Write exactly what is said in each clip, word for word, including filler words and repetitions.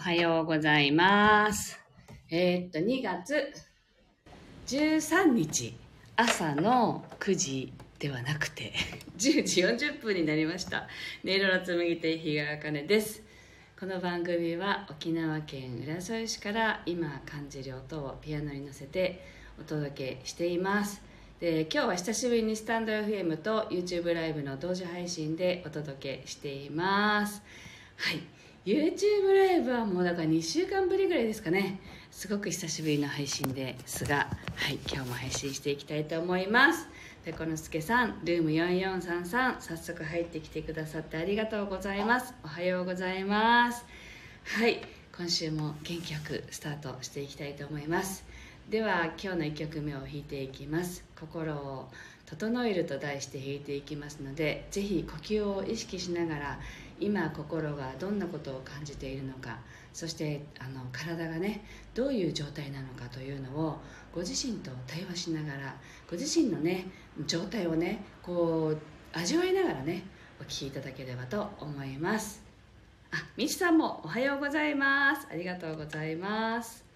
はようございます。えー、っとにがつじゅうさんにち朝のくじではなくてじゅうじよんじゅっぷんになりました。音色の紡ぎ手日川あかねです。この番組は沖縄県浦添市から今感じる音をピアノに乗せてお届けしています。で、今日は久しぶりにスタンド エフエム と YouTube ライブの同時配信でお届けしています。はい、YouTube ライブはもうだからにしゅうかんぶりぐらいですかね。すごく久しぶりの配信ですが、はい、今日も配信していきたいと思います。で、このすけさん、ルームよんよんさんさん、早速入ってきてくださってありがとうございます。おはようございます。はい、今週も元気よくスタートしていきたいと思います。では今日のいっきょくめを弾いていきます。心を整えると題して弾いていきますので、ぜひ呼吸を意識しながら今心がどんなことを感じているのか、そしてあの体がねどういう状態なのかというのをご自身と対話しながら、ご自身のね状態をねこう味わいながらねお聴きいただければと思います。あ、みちさんもおはようございます。ありがとうございます。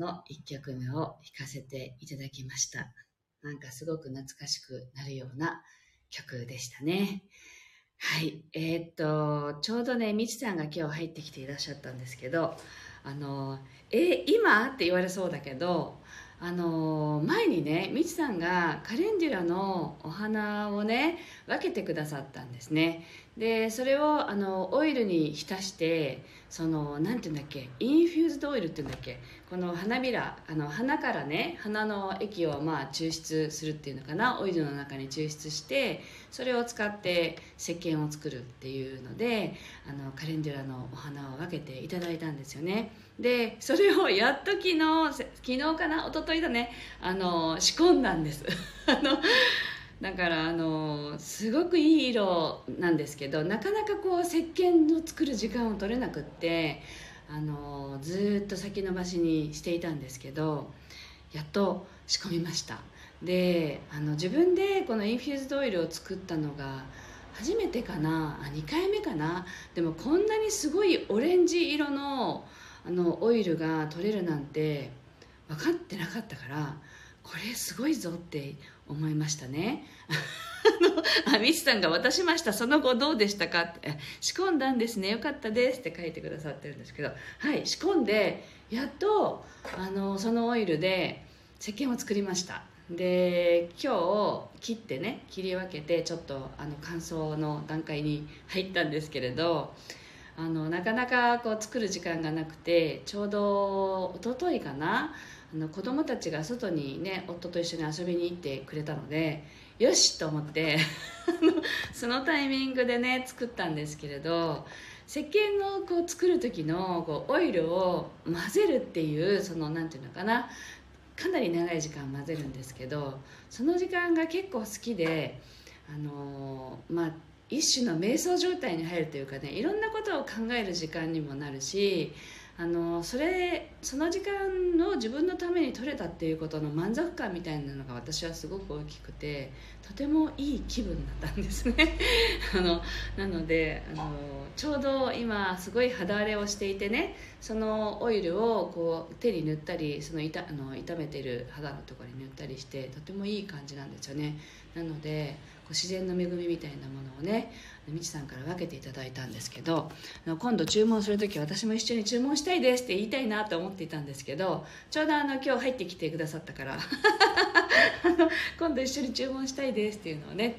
のいっきょくめを弾かせていただきました。なんかすごく懐かしくなるような曲でしたね。はい。えー、っと、ちょうどね、みちさんが今日入ってきていらっしゃったんですけど、あの、え、今って言われそうだけど、あの、前にね、みちさんがカレンデュラのお花をね、分けてくださったんですね。で、それをあのオイルに浸して、その、なんていうんだっけ、インフューズドオイルっていうんだっけ、この花びら、あの花からね、花の液をまあ抽出するっていうのかな、オイルの中に抽出して、それを使って石鹸を作るっていうので、あのカレンデュラのお花を分けていただいたんですよね。で、それをやっと昨日、昨日かな、一昨日だね、あの仕込んだんです。あのだからあのすごくいい色なんですけど、なかなかこう石鹸を作る時間を取れなくって、あのずっと先延ばしにしていたんですけど、やっと仕込みました。で、あの自分でこのインフューズドオイルを作ったのが初めてかな、あにかいめかな。でもこんなにすごいオレンジ色の、あのオイルが取れるなんて分かってなかったから、これすごいぞって思いましたね。あの、あ、みちさんが渡しました。その後どうでしたかって、仕込んだんですね。よかったですって書いてくださってるんですけど、はい、仕込んで、やっと、あの、そのオイルで石鹸を作りました。で、今日切ってね、切り分けて、ちょっとあの乾燥の段階に入ったんですけれど、あのなかなかこう作る時間がなくて、ちょうど一昨日かな、あの子供たちが外にね、夫と一緒に遊びに行ってくれたので、よしと思ってそのタイミングでね作ったんですけれど、石鹸のこう作る時のこうオイルを混ぜるっていう、そのなんていうのかな、かなり長い時間混ぜるんですけど、その時間が結構好きで、あのまあ一種の瞑想状態に入るというかね、いろんなことを考える時間にもなるし、あのそれその時間を自分のために取れたっていうことの満足感みたいなのが私はすごく大きくて、とてもいい気分だったんですね。あのなので、あのちょうど今すごい肌荒れをしていてね、そのオイルをこう手に塗ったり、そのいたあの痛めてる肌のところに塗ったりして、とてもいい感じなんですよね。なので自然の恵みみたいなものをね、みちさんから分けていただいたんですけど、今度注文する時は私も一緒に注文したいですって言いたいなと思っていたんですけど、ちょうどあの今日入ってきてくださったから今度一緒に注文したいですっていうのをね、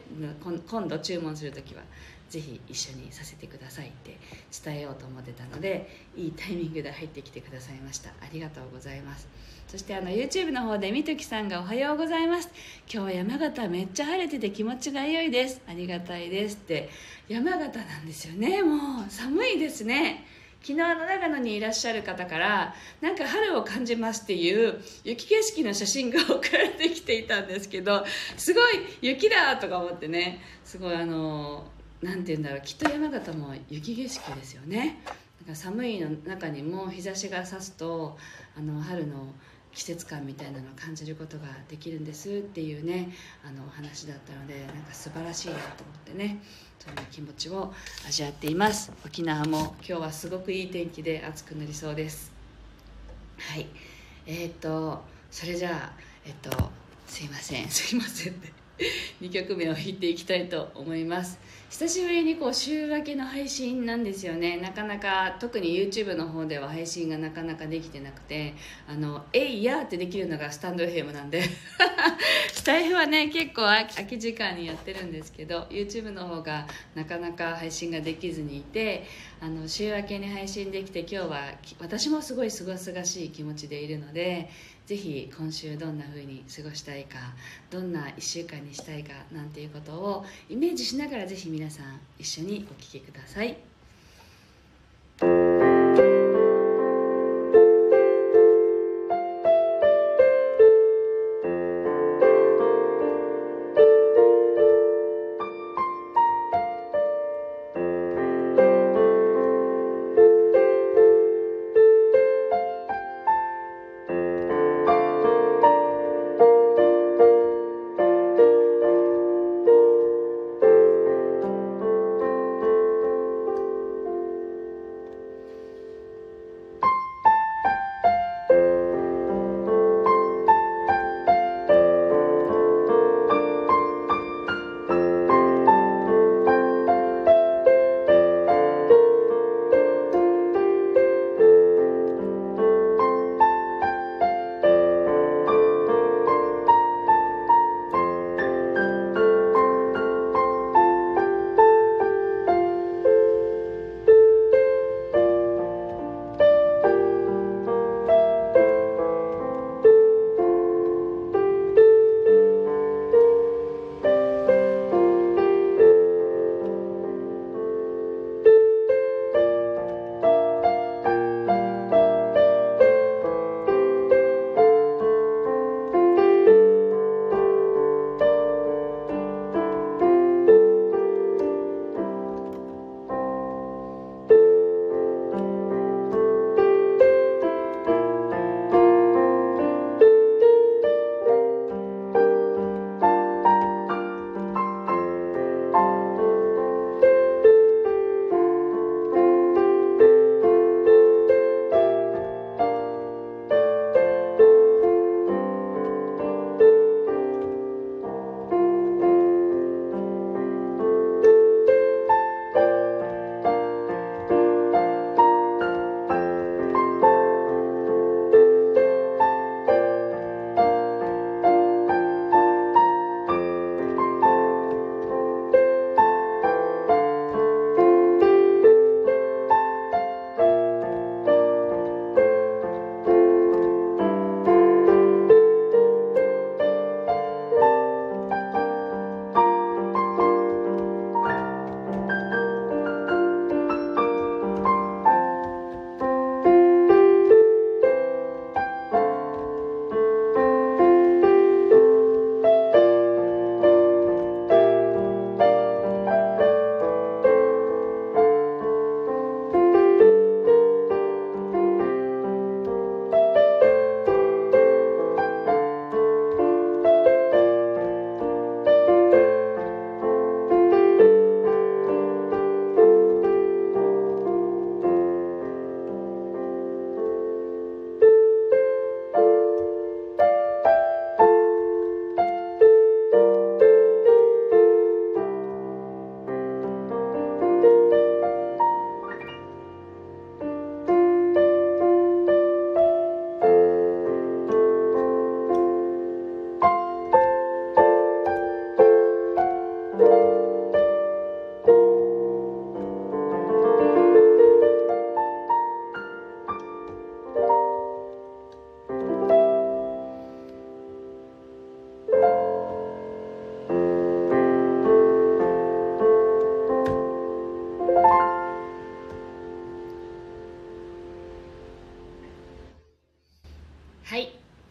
今度注文する時はぜひ一緒にさせてくださいって伝えようと思ってたので、いいタイミングで入ってきてくださいました。ありがとうございます。そしてあの YouTube の方でみときさんがおはようございます。今日は山形めっちゃ晴れてて気持ちが良いです。ありがたいですって。山形なんですよね。もう寒いですね。昨日あの長野にいらっしゃる方からなんか春を感じますっていう雪景色の写真が送られてきていたんですけど、すごい雪だとか思ってね、すごいあのーなんて言うんだろう、きっと山形も雪景色ですよね。なんか寒いの中にも日差しがさすと、あの春の季節感みたいなのを感じることができるんですっていうね、あのお話だったので、なんか素晴らしいなと思ってね、そんな気持ちを味わっています。沖縄も今日はすごくいい天気で暑くなりそうです。はい、えー、っとそれじゃあ、えっとすいませんすいませんってにきょくめを弾いていきたいと思います。久しぶりにこう週明けの配信なんですよね。なかなか特に YouTube の方では配信がなかなかできてなくて、あのえいやーってできるのがスタンド エフエム なんでスタイフはね結構空き時間にやってるんですけど、 YouTube の方がなかなか配信ができずにいて、あの週明けに配信できて、今日は私もすごいすがすがしい気持ちでいるので、ぜひ今週どんな風に過ごしたいか、どんないっしゅうかんにしたいかなんていうことをイメージしながら、ぜひ皆さん一緒にお聴きください。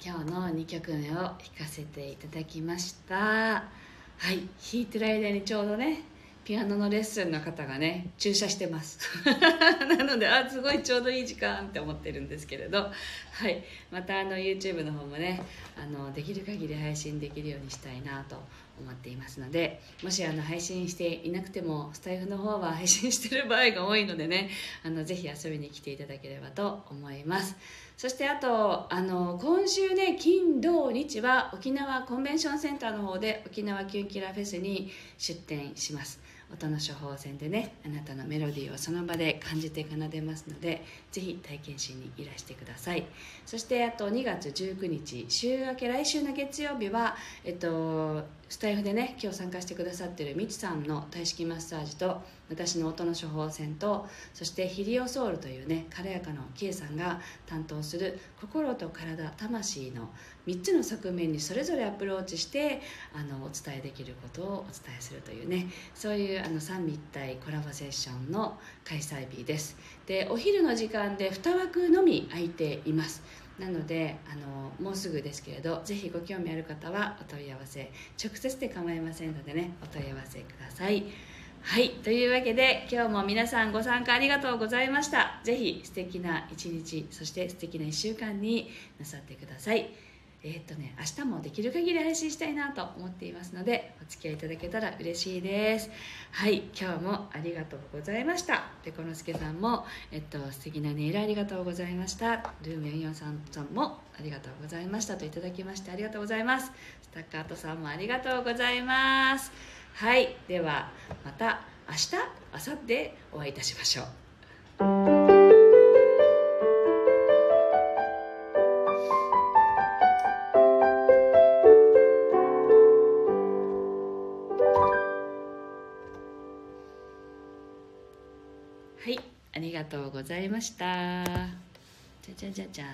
今日のにきょくめを弾かせていただきました。はい、弾いてる間にちょうどねピアノのレッスンの方がね駐車してますなので、あ、すごいちょうどいい時間って思ってるんですけれど、はい、またあの YouTube の方もねあのできる限り配信できるようにしたいなと思っていますので、もしあの配信していなくてもスタイフの方は配信してる場合が多いのでね、あのぜひ遊びに来ていただければと思います。そしてあとあの今週ね金土日は沖縄コンベンションセンターの方で沖縄キュンキラフェスに出展します。音の処方箋でね、あなたのメロディーをその場で感じて奏でますので、ぜひ体験しにいらしてください。そしてあとにがつじゅうくにち週明け来週の月曜日は、えっと、スタイフでね今日参加してくださってるみちさんの体式マッサージと私の音の処方箋と、そしてヒリオソウルというね軽やかのキエさんが担当する心と体魂のみっつの側面にそれぞれアプローチしてあのお伝えできることをお伝えするというね、そういうあの三位一体コラボセッションの開催日です。でお昼の時間でにわくのみ空いています。なのであのもうすぐですけれど、ぜひご興味ある方はお問い合わせ、直接で構いませんのでねお問い合わせください。はい、というわけで今日も皆さんご参加ありがとうございました。ぜひ素敵な一日、そして素敵ないっしゅうかんになさってください。えっとね、明日もできる限り配信したいなと思っていますので、お付き合いいただけたら嬉しいです。はい、今日もありがとうございました。ペコノスケさんも、えっと、素敵なネイルありがとうございました。ルームよんよんさんさんもありがとうございましたといただきましてありがとうございます。スタッカートさんもありがとうございます。はい、ではまた明日、明後日お会いいたしましょう。ありがとうございました。じゃじゃじゃじゃん。